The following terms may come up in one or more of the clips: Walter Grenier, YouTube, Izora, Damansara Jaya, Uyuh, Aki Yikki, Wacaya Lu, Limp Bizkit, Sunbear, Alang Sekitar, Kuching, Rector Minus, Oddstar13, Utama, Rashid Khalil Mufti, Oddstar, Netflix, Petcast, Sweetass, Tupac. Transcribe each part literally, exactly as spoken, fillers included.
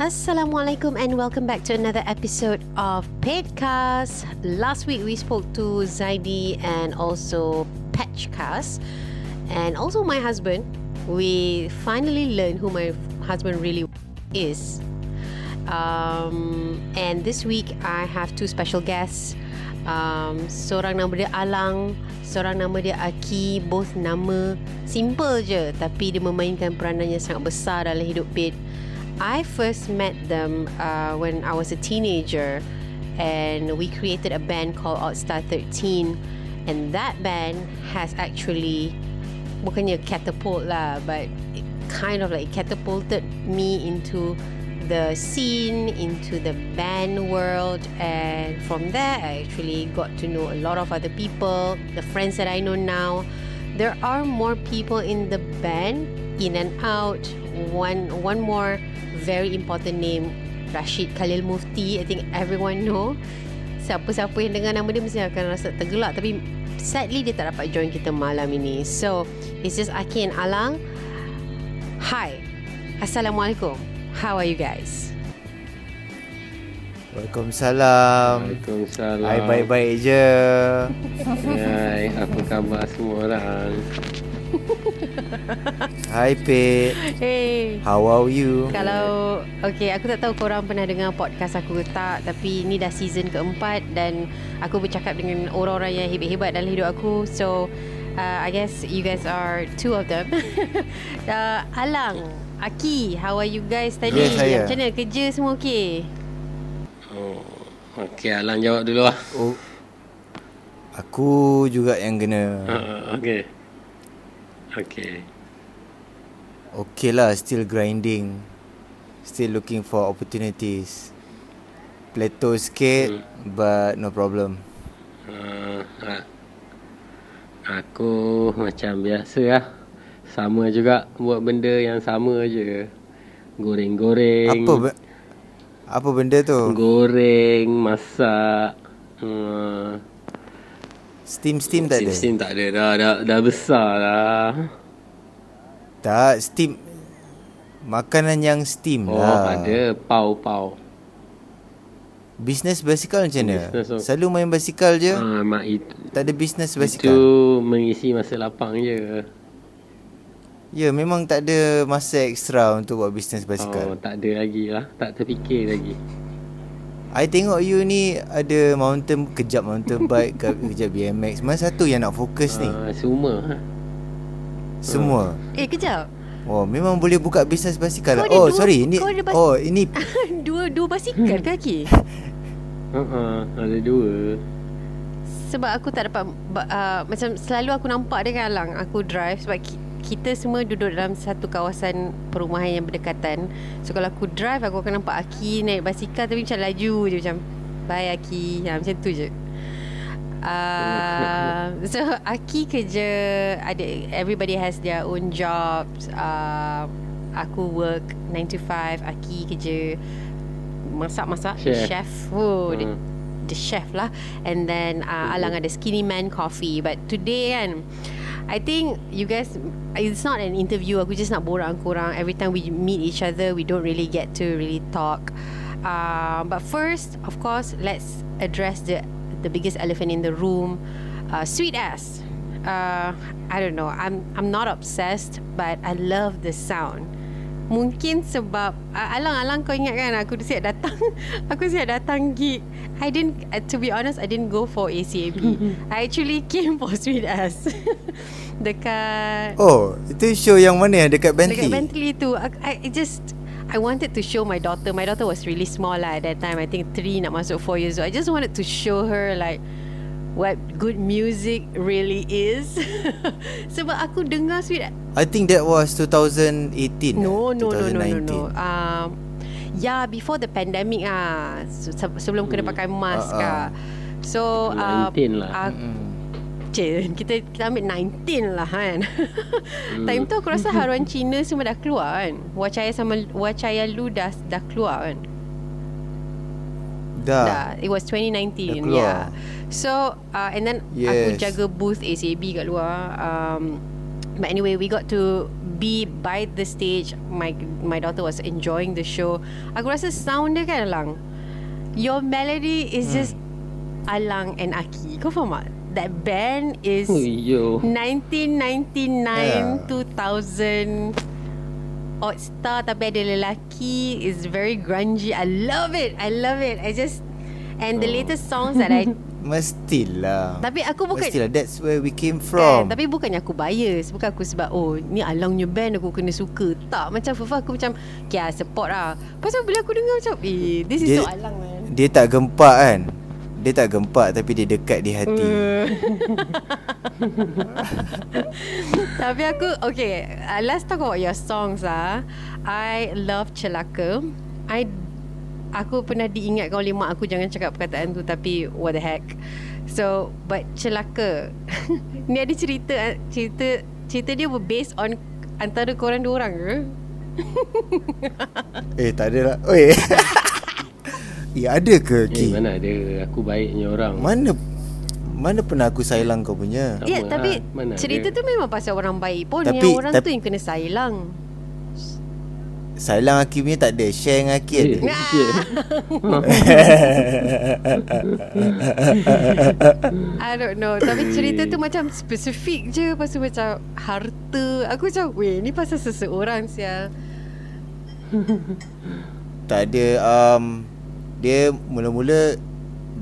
Assalamualaikum and welcome back to another episode of Petcast. Last week we spoke to Zaidi and also Petcast and also my husband. We finally learned who my husband really is. Um, and this week I have two special guests. Um, seorang nama dia Alang, seorang nama dia Aki. Both nama simple je, tapi dia memainkan peranan yang sangat besar dalam hidup Pet. I first met them uh, when I was a teenager, and we created a band called Oddstar thirteen, and that band has actually, bukannya catapult lah, but it kind of like catapulted me into the scene, into the band world, and from there I actually got to know a lot of other people, the friends that I know now. There are more people in the band, in and out. One, one more very important name, Rashid Khalil Mufti. I think everyone know. Siapa-siapa yang dengar nama dia mesti akan rasa tergelak. Tapi sadly dia tak dapat join kita malam ini. So it's just Aki and Alang. Hi, Assalamualaikum. How are you guys? Waalaikumsalam. Waalaikumsalam. Hai, baik-baik je. Hai, apa khabar semua orang? Hi Pet. Hey. How are you? Kalau okay, aku tak tahu korang pernah dengar podcast aku ke tak, tapi ni dah season keempat dan aku bercakap dengan orang-orang yang hebat-hebat dalam hidup aku. So uh, I guess you guys are two of them. uh, Alang, Aki, how are you guys tadi? Yeah, macam mana kerja semua okey? Oh, okey, Alang jawab dulu lah. Oh. Aku juga yang kena. Uh, okey. Okay. Okay lah, still grinding, still looking for opportunities. Plateau sikit, hmm. but no problem. Uh, aku macam biasa lah, sama juga, buat benda yang sama je. Goreng-goreng. Apa be- apa benda tu? Goreng, masak. Uh, Steam steam tak steam, ada. Steam tak ada dah, dah dah besar dah. Tak steam makanan yang steam oh, lah. Oh, ada pau pau. Business basikal macam mana? Business, selalu main basikal je. Ah, mak itu. Tak ada business basikal. Itu mengisi masa lapang je. Ya, memang tak ada masa ekstra untuk buat business basikal. Oh, tak ada lagi lah. Tak terfikir lagi. I tengok you ni ada mountain, kejap mountain bike, kejap B M X. Mana satu yang nak fokus ni? Uh, semua. Semua. Eh, kejap. Oh, memang boleh buka bisnes basikal. Oh, dua, sorry. Ini bas- oh, ini dua dua basikal kaki. Uh-huh, ada dua. Sebab aku tak dapat uh, macam selalu aku nampak dia kan Alang, aku drive sebab ki- kita semua duduk dalam satu kawasan perumahan yang berdekatan. So kalau aku drive, aku akan nampak Aki naik basikal tapi macam laju je, macam bye Aki, ha, macam tu je. uh, So Aki kerja, ada, everybody has their own jobs. uh, Aku work nine to five, Aki kerja masak-masak, chef, chef. Oh, hmm. the, the chef lah. And then uh, Alang ada Skinny Man Coffee. But today kan, I think you guys, it's not an interview. Aku just nak borak korang. Every time we meet each other, we don't really get to really talk. Uh, but first, of course, let's address the the biggest elephant in the room. Uh, sweet ass. Uh, I don't know. I'm I'm not obsessed, but I love the sound. Mungkin sebab uh, Alang-alang kau ingat kan aku siap datang aku siap datang gig. I didn't uh, to be honest I didn't go for A C A B. I actually came for Sweet Ass. Dekat oh, itu show yang mana? Dekat Bentley. Dekat Bentley tu. I, I just I wanted to show my daughter. My daughter was really small lah at that time. I think three nak masuk four years old. I just wanted to show her like what good music really is. Sebab aku dengar Sweet, I think that was twenty eighteen. No, no, no, no, no, no. Um, yeah, before the pandemic ah, sebelum kena pakai mask uh, uh. ah. So uh, nineteen lah. Uh, cik, kita kita ambil nineteen lah kan. mm. Time tu aku rasa haruan Cina semua dah keluar kan. Wacaya sama Wacaya Lu dah dah keluar kan. Dah. It was twenty nineteen. Yeah. So uh, and then yes. Aku jaga booth A C A B kat luar. Um, But anyway, we got to be by the stage. My my daughter was enjoying the show. Aku rasa sound dia kan, Alang, your melody is hmm. just Alang and Aki. Kau faham tak? That band is Uyuh. nineteen ninety-nine, yeah. two thousand Oddstar, tapi ada lelaki. Is very grungy. I love it. I love it. I just... And oh. the latest songs that I... Mestilah. Tapi aku bukan... Mestilah. That's where we came from. Kan, tapi bukannya aku bias. Bukan aku sebab, oh, ni Alangnya band aku kena suka. Tak. Macam Fafa aku macam, okay lah, support lah. Pasal bila aku dengar macam, eh, this is dia, so Alang, man. Dia tak gempak kan? Dia tak gempak tapi dia dekat di hati. uh. Tapi aku, okay, uh, let's talk about your songs lah. I love Celaka. I Aku pernah diingatkan oleh mak aku jangan cakap perkataan tu, tapi what the heck. So, but Celaka. Ni ada cerita, cerita cerita dia based on antara korang dua orang ke? Eh, tak ada lah. Oi. Ya, ada ke? Eh, mana ada aku baiknya orang. Mana mana pernah aku sailang kau punya? Ya, yeah, tapi ha, cerita ada. Tu memang pasal orang baik pun. Tapi, yang orang tapi, tu yang kena sailang. Sailang Aki punya tak ada. Share dengan Aki ada. I don't know. Tapi cerita tu macam spesifik je. Pasal macam harta. Aku macam, weh, ni pasal seseorang sial. Tak ada. um, Dia mula-mula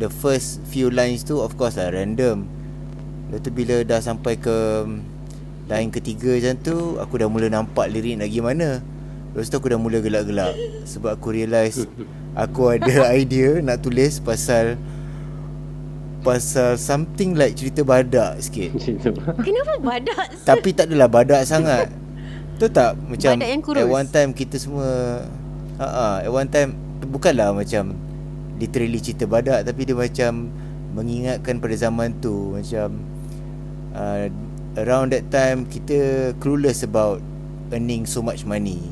the first few lines tu of course lah random. Lepas tu bila dah sampai ke line ketiga macam tu, aku dah mula nampak lirik lagi mana. Lepas tu aku dah mula gelak-gelak sebab aku realise aku ada idea nak tulis pasal pasal something like cerita badak sikit. Kenapa badak? Tapi tak adalah badak sangat. Tahu tak macam at one time kita semua uh-uh, at one time bukanlah macam literally cerita badak, tapi dia macam mengingatkan pada zaman tu macam uh, around that time kita clueless about earning so much money.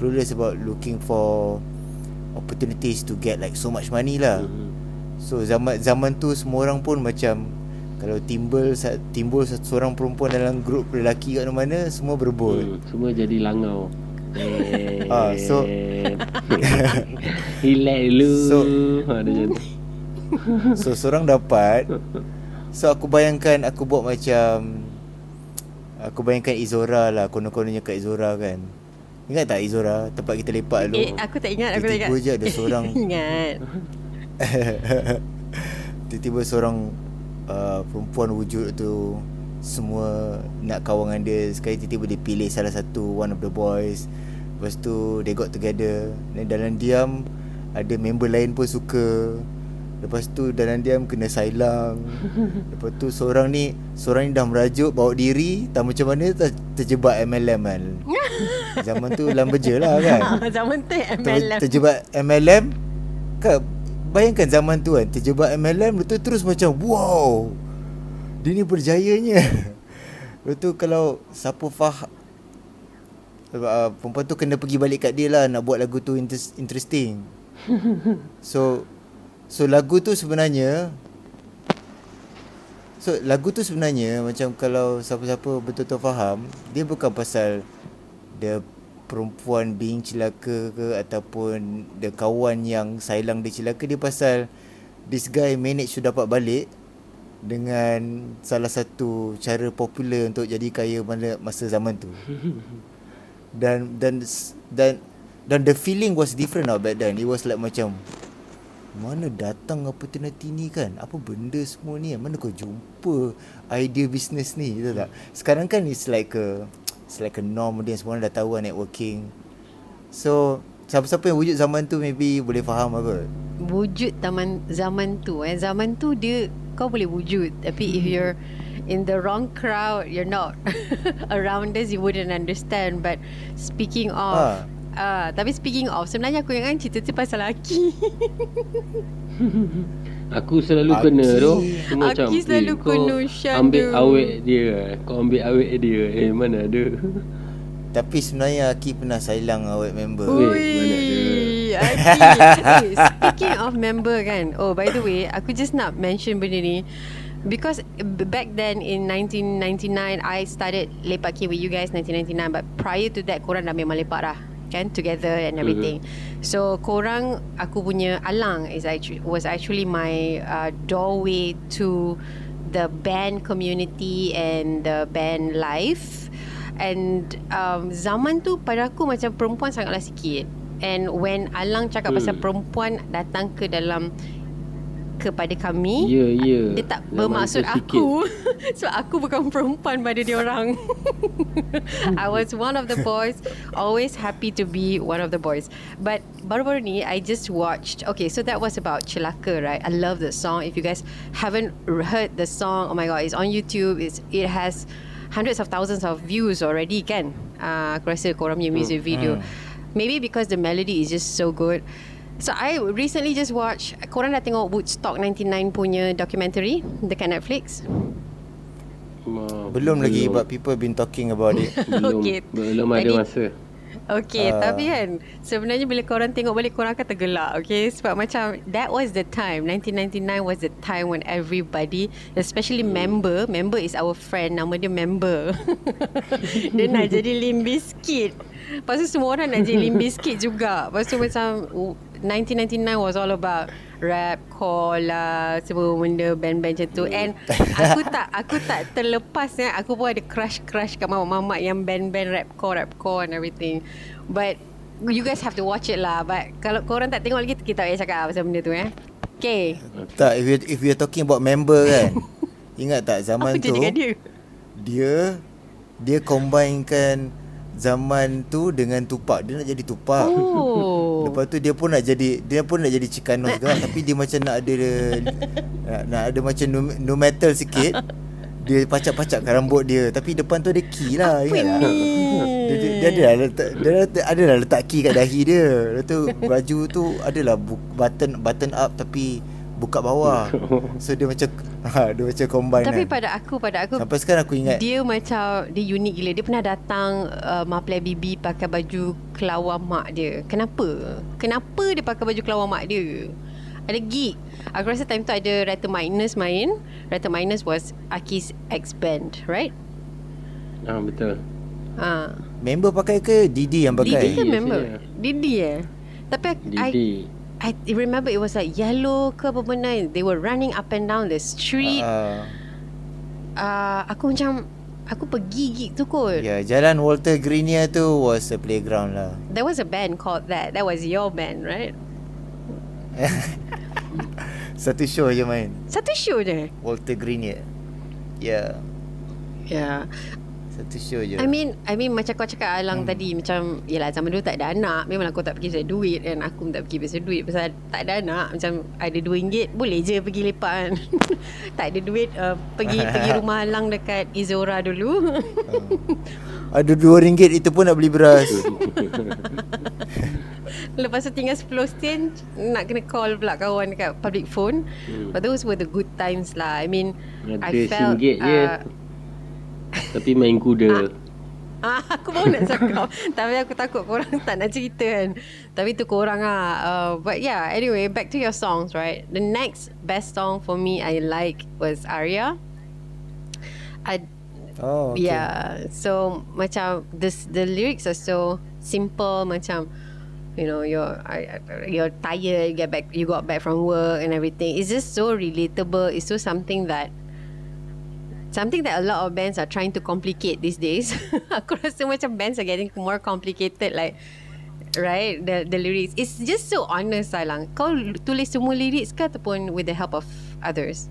Clueless about looking for opportunities to get like so much money lah. Mm-hmm. So zaman zaman tu semua orang pun macam kalau timbul timbul satu seorang perempuan dalam grup lelaki kat mana semua berbol. Mm, semua jadi langau. Ah so hilai lu. So ada jadi. So seorang dapat. So aku bayangkan aku buat macam aku bayangkan Izora lah, konon-kononnya kat Izora kan. Ingat tak Izora? Tempat kita lepak dulu. Eh, aku tak ingat. Aku tiba-tiba tak ingat. Je ada seorang ingat. Tiba-tiba seorang uh, perempuan wujud tu semua nak kawan dengan dia. Sekali tiba-tiba dia pilih salah satu, one of the boys. Lepas tu they got together. Dan dalam diam ada member lain pun suka. Lepas tu dalam diam kena sailang. Lepas tu seorang ni Seorang ni dah merajuk bawa diri. Tak macam mana terjebak M L M kan. Zaman tu lama je lah kan. Zaman tu M L M Ter, Terjebak M L M kan. Bayangkan zaman tu kan, terjebak M L M. Lepas tu terus macam wow, dia ni berjayanya. Lepas tu kalau siapa faham uh, perempuan tu kena pergi balik kat dia lah, nak buat lagu tu inter- interesting. So So lagu tu sebenarnya So lagu tu sebenarnya macam kalau siapa-siapa betul-betul faham, dia bukan pasal the perempuan being celaka ke ataupun the kawan yang sailang dia celaka. Dia pasal this guy manage to dapat balik dengan salah satu cara popular untuk jadi kaya masa zaman tu. Dan dan dan dan the feeling was different lah back then. It was like macam mana datang opportunity ni kan, apa benda semua ni, mana kau jumpa idea business ni, tahu tak? Sekarang kan it's like a It's like a norm dia, semua orang dah tahu lah networking. So siapa-siapa yang wujud zaman tu maybe boleh faham apa wujud taman zaman tu eh. Zaman tu dia kau boleh wujud, tapi if you're in the wrong crowd, you're not around us, you wouldn't understand. But speaking of ha. uh, Tapi speaking of, sebenarnya aku ingat cerita tu pasal Aki. Aku selalu Aki. kena tu semua Aki macam Aki selalu eh, kena Shandu. Ambil awet dia. Kau ambil awet dia. Eh mana ada. Tapi sebenarnya Aki pernah sailang awet member. Ui mana ada Aki. Speaking of member kan, oh by the way, aku just nak mention benda ni. because back then in nineteen ninety-nine I started lepak with you guys nineteen ninety-nine, but prior to that korang dah memang lepak dah kan, together and everything. Mm-hmm. So korang, aku punya Alang is actually, was actually my uh, doorway to the band community and the band life. And um, zaman tu pada aku macam perempuan sangatlah sikit. And when Alang cakap mm. pasal perempuan datang ke dalam kepada kami, yeah, yeah. dia tak zaman bermaksud aku sebab so, aku bukan perempuan pada dia orang. I was one of the boys, always happy to be one of the boys. But baru-baru ni I just watched, okay, so that was about Celaka, right? I love the song. If you guys haven't heard the song, oh my god, it's on YouTube. It's, it has hundreds of thousands of views already kan. uh, Aku rasa korang punya music video, mm. maybe because the melody is just so good. So I recently just watch, korang dah tengok Woodstock ninety-nine punya documentary dekat Netflix? Belum, belum lagi, but people been talking about it. Belum, okay. belum ada Jadi, masa. Okay, uh, tapi kan sebenarnya bila korang tengok balik korang akan tergelak, okay? Sebab macam that was the time, nineteen ninety-nine was the time when everybody, especially hmm. member, member is our friend, nama dia member. Dia nak jadi Limp Bizkit. Lepas tu semua orang nak jadi Limp Bizkit juga. Lepas tu macam nineteen ninety-nine was all about rap, call lah, semua benda band-band macam tu. And aku tak aku tak terlepas ya. Aku pun ada crush-crush kat mamak-mamak yang band-band rap, call, rap, call and everything. But you guys have to watch it lah. But kalau korang tak tengok lagi, kita tak payah cakap pasal benda tu eh. Okay. Tak, if you're, if you're talking about member kan. Ingat tak zaman tu dia? dia dia combinekan zaman tu dengan Tupac. Dia nak jadi Tupac. Oh. Lepas tu dia pun nak jadi dia pun nak jadi Cicanos juga, tapi dia macam nak ada nak, nak ada macam nu, nu metal sikit. Dia pacak-pacakkan rambut dia, tapi depan tu ada key lah. Apa ingat ni? Dia, dia, dia ada letak dia ada lah letak key kat dahi dia. Lepas tu baju tu adalah button button up tapi buka bawah. So dia macam ha, dia macam combine. Tapi kan. pada aku pada aku sampai sekarang aku ingat dia macam dia unik gila. Dia pernah datang uh, Mapelai Bibi pakai baju kelawar mak dia. Kenapa? Kenapa dia pakai baju kelawar mak dia? Ada gig. Aku rasa time tu ada Rector Minus main. Rector Minus was Aki's ex-band, right? Ah, betul. Ah. Member pakai ke Didi yang pakai? Didi kan member. Yeah. Didi eh. Tapi Didi. I, I remember it was like yellow ke apa benda. They were running up and down the street. Uh, uh, aku macam, aku pergi gig tu kot. Yeah, Jalan Walter Grenier tu was a playground lah. There was a band called that. That was your band, right? Satu show je main. Satu show je? Walter Grenier. Yeah. Yeah. Satu show je. I mean I mean macam kau cakap Alang hmm. tadi, macam yelah zaman dulu tak ada anak. Memang aku tak pergi pasal duit kan. Aku tak pergi pasal duit pasal tak ada anak. Macam ada two ringgit boleh je pergi lepak kan. Tak ada duit uh, Pergi pergi rumah Alang dekat Izora dulu. Ada two ringgit itu pun nak beli beras. Lepas tu tinggal ten sen, nak kena call pula kawan dekat public phone. hmm. But those were the good times lah. I mean ada I felt uh, je. Tapi main kuda. Ah, aku baru nak cakap. Tapi aku takut korang tak nak cerita kan. Tapi tu korang lah. uh, But yeah, anyway, back to your songs, right? The next best song for me I like was Aria. I, oh, okay. Yeah. So macam this, the lyrics are so simple. Macam you know, you're you're tired, you get back, you got back from work and everything. It's just so relatable. It's so something that Something that a lot of bands are trying to complicate these days. Aku rasa macam bands are getting more complicated, like, right? The the lyrics. It's just so honest, Alang. Kau tulis semua lyrics ke ataupun with the help of others?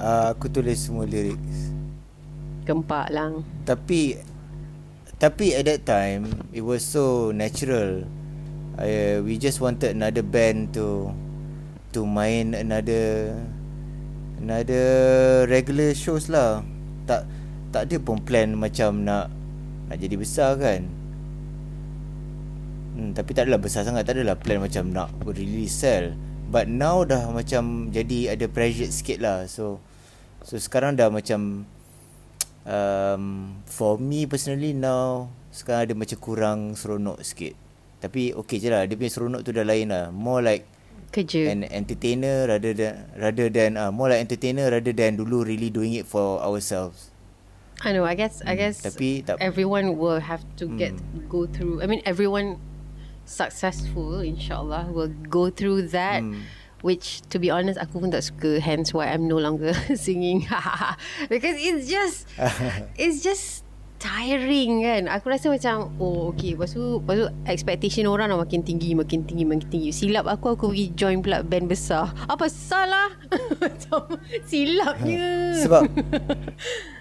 Uh, aku tulis semua lyrics. Gempak, Lang. Tapi, tapi at that time, it was so natural. I, uh, we just wanted another band to to main another... ada regular shows lah. Tak tak ada pun plan macam nak nak jadi besar kan. Hmm, tapi tak adalah besar sangat, tak adalah plan macam nak release sell. But now dah macam jadi ada pressure sikit lah. So so sekarang dah macam um, for me personally now sekarang ada macam kurang seronok sikit. Tapi okay je lah, dia punya seronok tu dah lain lah. More like kerja, an entertainer rather than rather than uh, more like entertainer rather than dulu really doing it for ourselves. I know. I guess. I guess. Mm, tapi, tak, everyone will have to get mm. go through. I mean, everyone successful, insyaAllah, will go through that. Mm. Which, to be honest, aku pun tak suka. Hence why I'm no longer singing because it's just it's just tiring kan. Aku rasa macam oh okay, lepas tu, lepas tu expectation orang dah makin tinggi, makin tinggi, makin tinggi. Silap aku, aku pergi join pula band besar. Apa salah? Macam silapnya. Sebab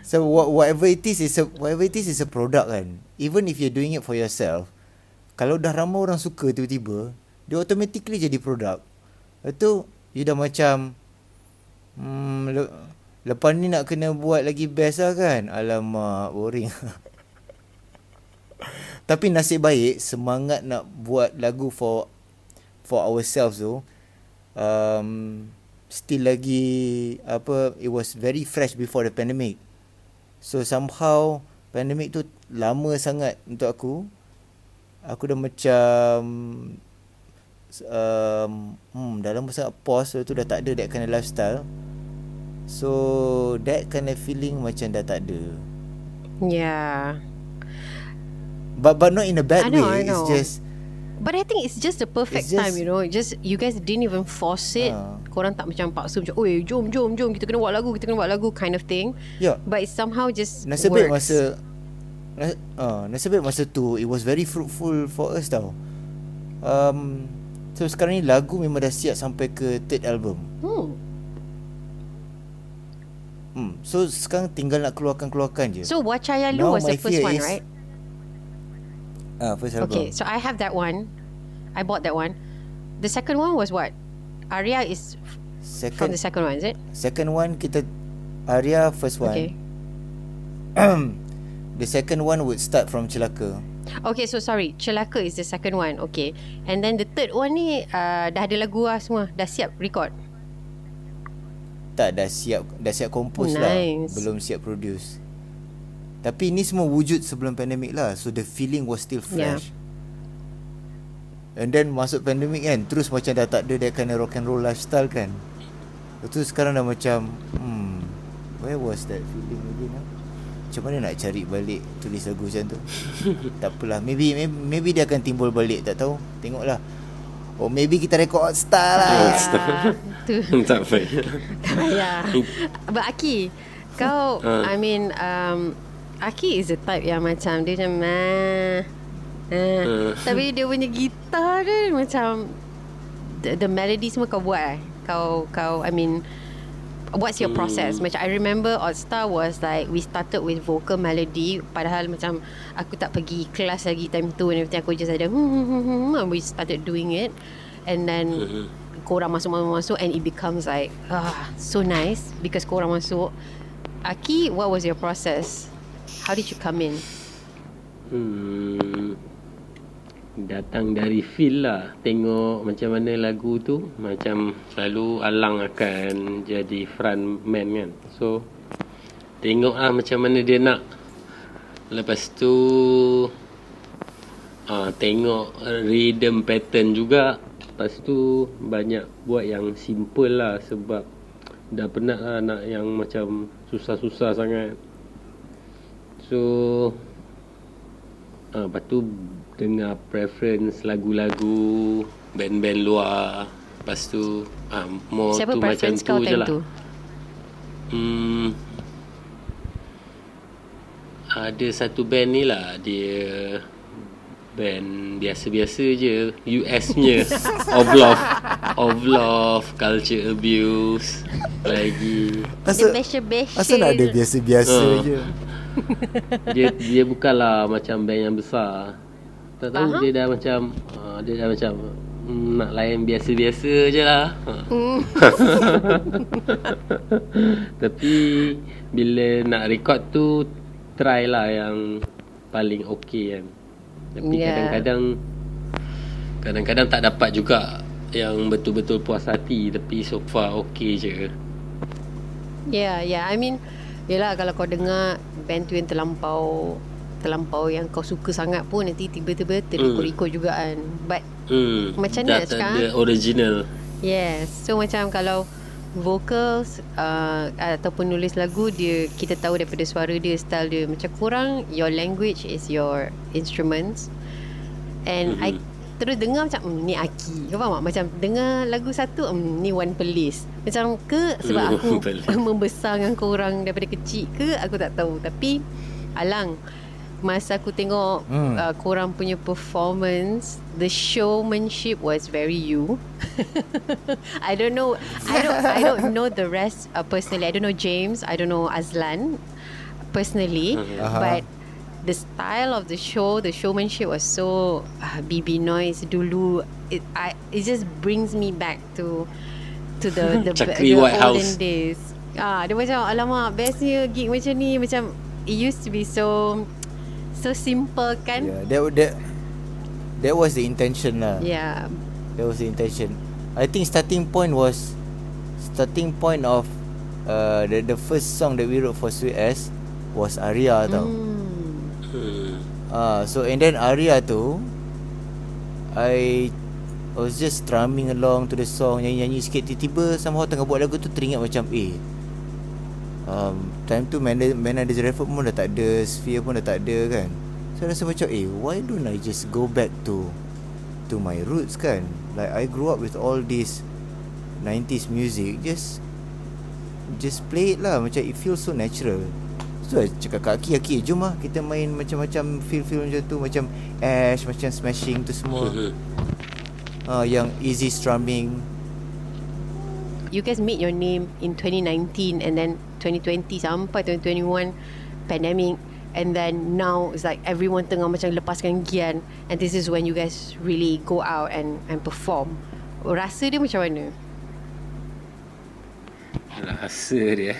so whatever it is, is a, whatever it is is a product kan. Even if you're doing it for yourself, kalau dah ramai orang suka tiba-tiba, dia automatically jadi product. Lepas tu you dah macam hmm, le- lepas ni nak kena buat lagi best lah kan. Alamak, boring. Tapi nasib baik, semangat nak buat lagu for for ourselves tu um, still lagi apa, it was very fresh before the pandemic. So somehow pandemic tu lama sangat untuk aku. Aku dah macam um, hmm, dah lama sangat pause. Lepas tu dah tak ada that kind of lifestyle. So that kind of feeling macam dah tak ada. Yeah. But but not in a bad I know, way. I know. It's just. But I think it's just the perfect just, time, you know. Just you guys didn't even force it. Uh, Korang tak macam paksa macam, oi, jom, jom, jom. Kita kena buat lagu, kita kena buat lagu, kind of thing. Yeah. But it somehow just nasib works. Masa, nas, uh, nasib baik masa tu, it was very fruitful for us tau. Um, so sekarang ni lagu memang dah siap sampai ke third album. Hmm. Hmm. So sekarang tinggal nak keluarkan-keluarkan je. So Wacaya Lu was the first one, is... right? Ah, uh, first album. Okay, so I have that one. I bought that one. The second one was what? Arya is second, from the second one, is it? Second one kita Arya first one. Okay. The second one would start from Celaka. Okay, so sorry, Celaka is the second one. Okay. And then the third one ni uh, dah ada lagu lah semua, dah siap record. Tak, dah siap dah siap compose nice. Lah belum siap produce, tapi ni semua wujud sebelum pandemik lah, so the feeling was still fresh. Yeah. And then masuk pandemik kan, terus macam dah tak ada that kind of rock and roll lifestyle kan. Lepas tu sekarang dah macam hmm, where was that feeling again lah? Macam mana nak cari balik tulis lagu macam tu? Tak apalah, maybe, maybe maybe dia akan timbul balik, tak tahu, tengoklah. Oh, maybe kita record Oddstar lah. Tak payah. Tak payah. But Aki, kau, uh. I mean, um, Aki is the type yang macam, dia macam, ah, ah. Uh. Tapi dia punya gitar dia macam, the, the melody semua kau buat eh? Kau, kau, I mean, what's your process? Macam I remember Oddstar was like, we started with vocal melody. Padahal macam aku tak pergi kelas lagi time tu, and everything. Aku just ada hmm, hmm, hmm, and we started doing it. And then mm-hmm. korang masuk-masuk, and it becomes like ah, so nice because korang masuk. Aki, what was your process? How did you come in? Hmm, datang dari feel lah. Tengok macam mana lagu tu. Macam selalu Alang akan jadi frontman kan. So tengok ah macam mana dia nak. Lepas tu ah, tengok rhythm pattern juga. Lepas tu banyak buat yang simple lah, sebab dah penat lah nak yang macam susah-susah sangat. So ah, lepas tu dengar preference lagu-lagu band-band luar. Lepas tu um, more siapa tu macam tu je lah tu? Hmm, ada satu band ni lah, dia band biasa-biasa je, U S-nya. Of Love, Of Love, Culture Abuse. Lagi asal, asal nak ada biasa-biasa uh, je. Dia dia bukanlah macam band yang besar. Tak tahu uh-huh. dia dah macam uh, dia dah macam mm, nak layan biasa-biasa je lah. mm. Tapi bila nak record tu try lah yang paling okay kan. Tapi yeah. kadang-kadang Kadang-kadang tak dapat juga yang betul-betul puas hati. Tapi so far okay je. Yeah, yeah, I mean, yelah, kalau kau dengar band tu yang terlampau Terlampau yang kau suka sangat pun, nanti tiba-tiba terikut-ikut mm. juga kan. But mm. macam mana sekarang, the original Yes. So macam kalau vocals uh, ataupun nulis lagu, dia kita tahu daripada suara dia, style dia. Macam korang, your language is your instruments. And mm-hmm. I terus dengar macam mm, ni Aki. Kau faham tak? Macam dengar lagu satu, mm, ni One Police. Macam ke sebab aku membesar dengan korang daripada kecil ke, aku tak tahu. Tapi alang, masa aku tengok hmm. uh, korang punya performance, the showmanship was very you. I don't know I don't I don't know the rest uh, personally. I don't know James, I don't know Azlan personally, uh-huh. but the style of the show, the showmanship was so uh, B B Noise dulu. It I it just brings me back to to the the, the olden house. days. Ah, dia macam alamak, bestnya gig macam ni, macam it used to be so so simple kan? Yeah, that, that that was the intention lah. Yeah, that was the intention. I think starting point was starting point of uh, the the first song that we wrote for Sweet S was Aria tau. Mm. Uh, so and then Aria tu, I was just strumming along to the song, nyanyi-nyanyi sikit, tiba-tiba somehow tengah buat lagu tu teringat macam eh. Um, time tu man, man ada reverb pun dah tak ada, sphere pun dah tak ada kan. So I rasa macam eh, why don't I just go back to to my roots kan. Like I grew up with all this nineties music, just just play it lah. Macam it feels so natural. So I cakap kat Aki, Aki jom lah kita main macam-macam feel-feel macam tu, macam Ash, macam Smashing tu semua. uh, Yang easy strumming. You guys made your name in twenty nineteen, and then twenty twenty sampai twenty twenty-one pandemic, and then now it's like everyone tengah macam lepaskan gian, and this is when you guys really go out and and perform. Rasa dia macam mana? Rasa dia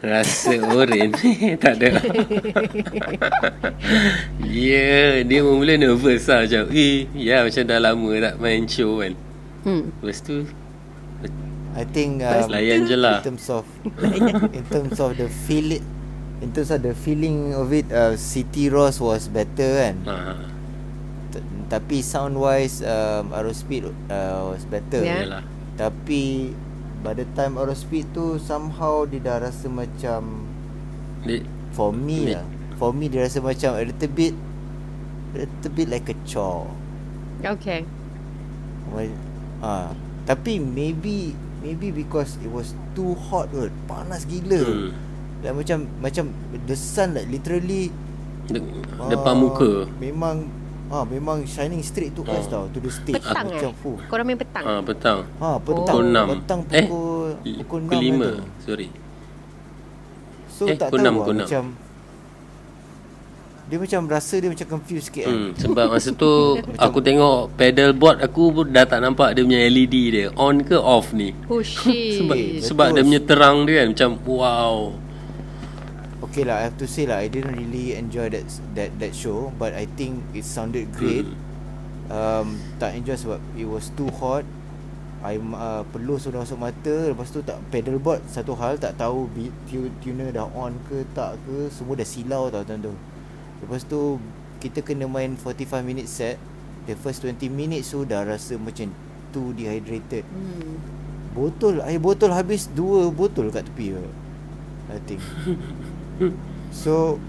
Rasa oren tak ada. Yeah, dia mula nervous lah macam eh, ya yeah, macam dah lama tak main show kan. hmm. Lepas tu I think um, in terms of in terms of the feel it, in terms of the feeling of it, uh, City Ross was better kan. Uh-huh. T- tapi sound wise, um, Aerospeed uh, was better. Yeah. Tapi by the time Aerospeed tu somehow dia dah rasa macam it, for me lah, for me dia rasa macam a little bit, a little bit like a chore. Okay. Well, ah, uh, tapi maybe. Maybe because it was too hot kot. Panas gila. Hmm. Like macam macam the sun like literally De- uh, depan muka. Memang ah uh, memang shining straight to us uh. tau, to the stage. Petang macam eh. Korang main petang. Ah uh, petang. Ha petang. Oh. Petang, petang pukul eh? pukul enam. Sorry. So eh, tak tahu lah, macam dia macam rasa dia macam confused sikit. hmm, kan? Sebab masa tu aku tengok pedal board aku pun dah tak nampak dia punya L E D dia on ke off ni. Oh shit. Sebab, eh, sebab dia punya terang dia kan macam wow. Okay lah, I have to say lah, I didn't really enjoy that that that show, but I think it sounded great. hmm. um, Tak enjoy sebab it was too hot. I uh, perlu sudah masuk mata. Lepas tu tak, pedal board satu hal, tak tahu beat tuner dah on ke tak ke, semua dah silau tau tuan-tuan. Lepas tu kita kena main forty-five minute set. The first twenty minutes tu dah rasa macam too dehydrated. hmm. Botol air botol habis dua botol kat tepi I think. So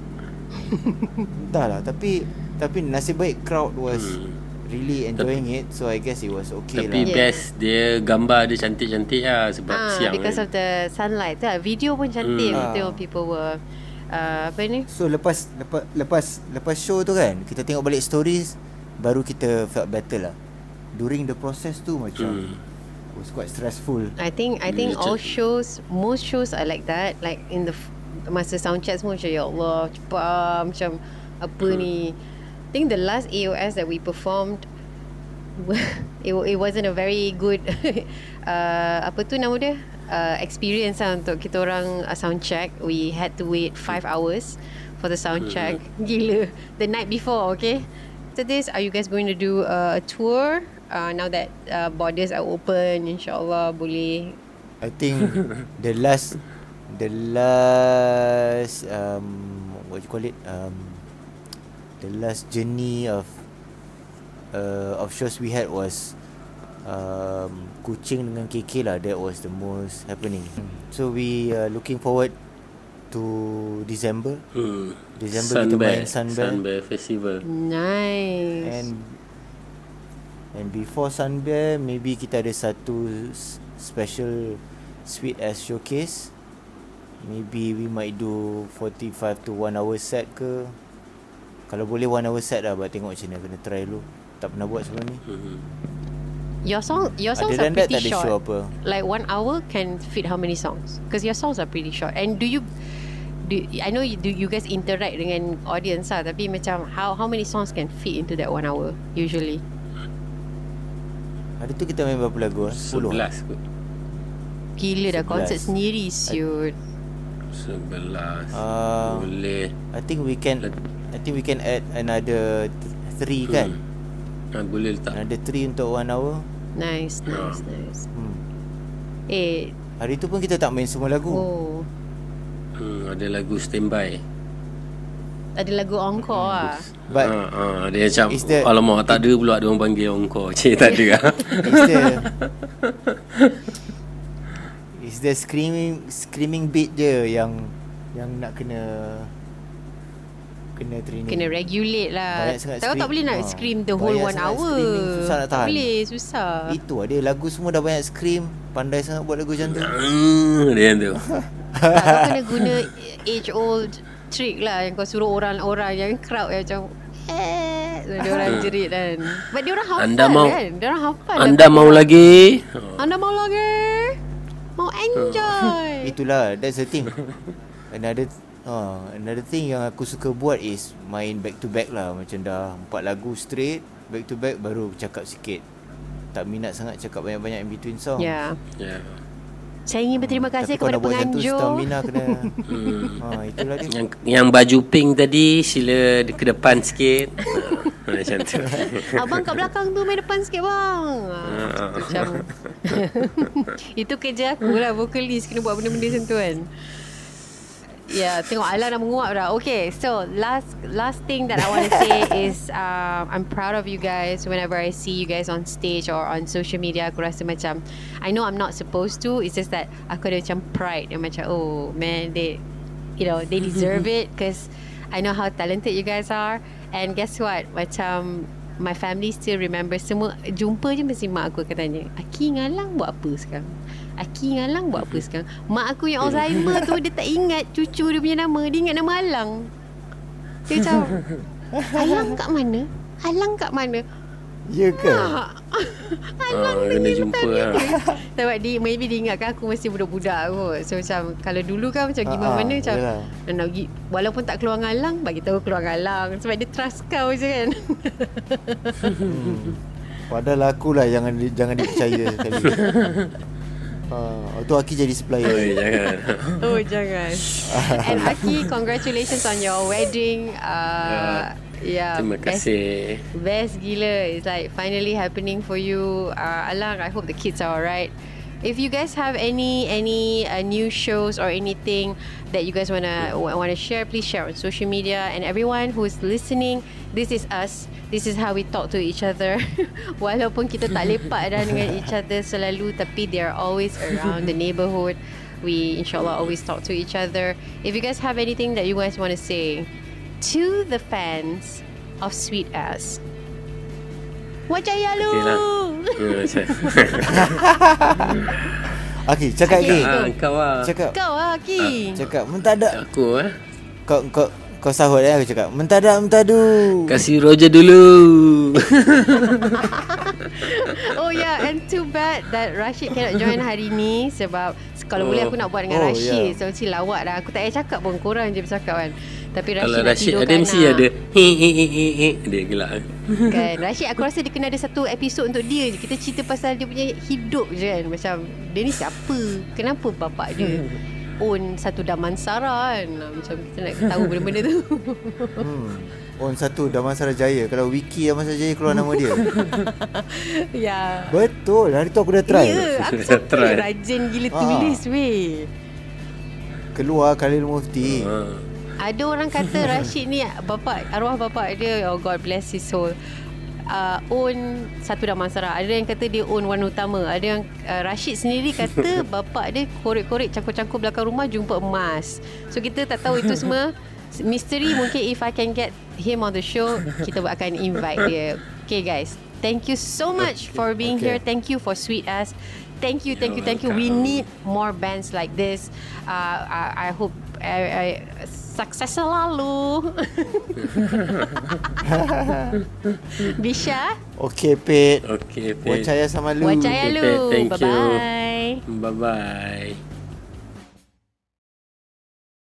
entahlah, tapi tapi nasib baik crowd was hmm. really enjoying tapi, it. So I guess it was okay tapi lah. Tapi best dia gambar dia cantik-cantik lah sebab ah, siang because kan. Of the sunlight tu lah. Video pun cantik. hmm. Betul, people were Uh, apa ni? So lepas lepas lepas lepas show tu kan, kita tengok balik stories, baru kita felt better lah. During the process tu macam mm. was quite stressful. I think I think all shows, most shows are like that. Like in the masa sound checks pun macam ya Allah cepat macam apa mm. ni. I think the last A O S that we performed, it it wasn't a very good uh, apa tu nama dia? Uh, experience lah untuk kita orang uh, sound check. We had to wait five hours for the sound check. Gila. The night before, okay? After this, are you guys going to do uh, a tour? Uh, now that uh, borders are open, insyaAllah boleh. I think the last, the last, um, what you call it? Um, the last journey of, uh, of shows we had was um, Kuching dengan K K lah. That was the most happening. So we are looking forward to December. Hmm. December kita main Sunbear Sunbear Festival. Nice. And and before Sunbear, maybe kita ada satu special sweet as showcase. Maybe we might do forty-five to one hour set ke. Kalau boleh one hour set lah, but tengok macam mana, kena try dulu. Tak pernah buat sebelum ni. Hmm. Your song, your songs are pretty that, short. Like one hour can fit how many songs? Because your songs are pretty short. And do you, do I know you, do you guys interact dengan audience lah? Tapi macam how how many songs can fit into that one hour usually? Hari tu kita main berapa lagu? Sepuluh. Sebelas. Gila dah concert sendiri siut. Sebelas. Uh, Boleh. I think we can. I think we can add another three hmm. kan? Kan boleh letak. Ada tiga untuk one hour. Nice, nice, yeah. nice. Hmm. Eh, hari tu pun kita tak main semua lagu. Oh. Hmm, ada lagu standby. Ada lagu encore ah. But ha ah, ah, dia macam the, alamak tak ada pula dia orang panggil encore. Cik tak ada ah. Is the screaming screaming beat dia yang yang nak kena Kena, kena regulate lah. Takkan tak boleh nak ha. Scream the whole one hour. Susah nak tahan. Tak boleh, susah. Itu ada lagu semua dah banyak scream. Pandai sangat buat lagu macam tu. Dia yang tu. Kau kena guna age old trick lah. Yang kau suruh orang-orang yang crowd yang macam eh, diorang jerit kan. But diorang hafal anda mau, kan. Diorang hafal. Anda lah, mau kan? Lagi Anda mau lagi Mau enjoy. Itulah, that's the thing. Another Oh, another thing yang aku suka buat is main back to back lah. Macam dah empat lagu straight back to back baru cakap sikit. Tak minat sangat cakap banyak-banyak in between song. Ya. Yeah. Yeah. Saya ingin berterima kasih hmm, kepada penganjur. Stamina kena. hmm. Ha, itulah dia. Yang, yang baju pink tadi sila ke depan sikit. Macam tu. Abang kat belakang tu main depan sikit bang. Macam. Itu kerja aku lah, vocalist kena buat benda-benda macam tu kan. Yeah, tengok Alang dah menguap dah. Okay, so last last thing that I want to say is um, I'm proud of you guys. Whenever I see you guys on stage or on social media, aku rasa macam I know I'm not supposed to. It's just that aku ada macam pride yang macam oh man, they, you know, they deserve it because I know how talented you guys are. And guess what? Macam my family still remember semua. Jumpa je mesti mak aku akan tanya, Aki dengan Alang buat apa sekarang? Aki dengan Alang buat apa sekarang? Mak aku yang Alzheimer tu, dia tak ingat cucu dia punya nama. Dia ingat nama Alang. Dia macam, Alang kat mana? Alang kat mana? Ya ke? Ha. Alang oh, ni jumpa lah. Sebab dia, maybe dia ingatkan aku masih budak-budak kot. So macam, kalau dulu kan macam gimana mana macam, nak pergi, walaupun tak keluar dengan Alang, bagi tahu keluar dengan Alang. Sebab dia trust kau je kan. hmm. Padahal akulah jangan, jangan dipercaya sekali. Uh, tu Aki jadi supplier. Oh jangan. Oh jangan. And Aki, congratulations on your wedding. Uh, yeah. yeah. Terima kasih. Best, best gila. It's like finally happening for you. Uh, Alang, I hope the kids are alright. If you guys have any any uh, new shows or anything that you guys wanna w- wanna share, please share on social media. And everyone who is listening, this is us. This is how we talk to each other. Walaupun kita tak lepak dah dengan each other selalu, tapi they are always around the neighborhood. We inshallah always talk to each other. If you guys have anything that you guys wanna say to the fans of Sweet Ass, wajaya lu. Aki, cakap Aki. Kau ah. Cakap. Kau ah Aki. Cakap mentadak. Aku eh. Kau kau kau sahut eh aku cakap. Mentadak mentadu. Kasih Roger dulu. Oh yeah, and too bad that Rashid cannot join hari ni sebab kalau oh. boleh aku nak buat dengan oh, Rashid. Yeah. So mesti lawak dah. Aku tak payah cakap pun, korang je bercakap kan. Tapi Rashid kalau Rashid ada mesti lah. Ada he he he he he dia gelak kan. Rashid aku rasa dia kena ada satu episod untuk dia je. Kita cerita pasal dia punya hidup je kan. Macam dia ni siapa, kenapa bapak dia own satu Damansara kan. Macam kita nak tahu benda-benda tu. hmm. Own satu Damansara Jaya. Kalau wiki Damansara Jaya keluar nama dia. Ya. Betul, hari tu aku dah try. Ya, aku dah try. Rajin gila ha. Tulis weh. Keluar Khalil Mufti. Ha. Ada orang kata Rashid ni bapak, arwah bapak dia, oh God bless his soul, uh, own satu Damansara. Ada yang kata dia own warna utama. Ada yang uh, Rashid sendiri kata bapak dia korek-korek cangkul-cangkul belakang rumah jumpa emas. So kita tak tahu itu semua misteri. Mungkin if I can get him on the show, kita akan invite dia. Okay guys, thank you so much for being okay. here. Thank you for sweet us. Thank you, thank you, thank you. We need more bands like this. Uh, I, I hope I, I, sukses selalu. Bisha. Okay, Pete. Okay, Pet. Wacaya sama lu. Wacaya lu. Bye bye. Bye bye.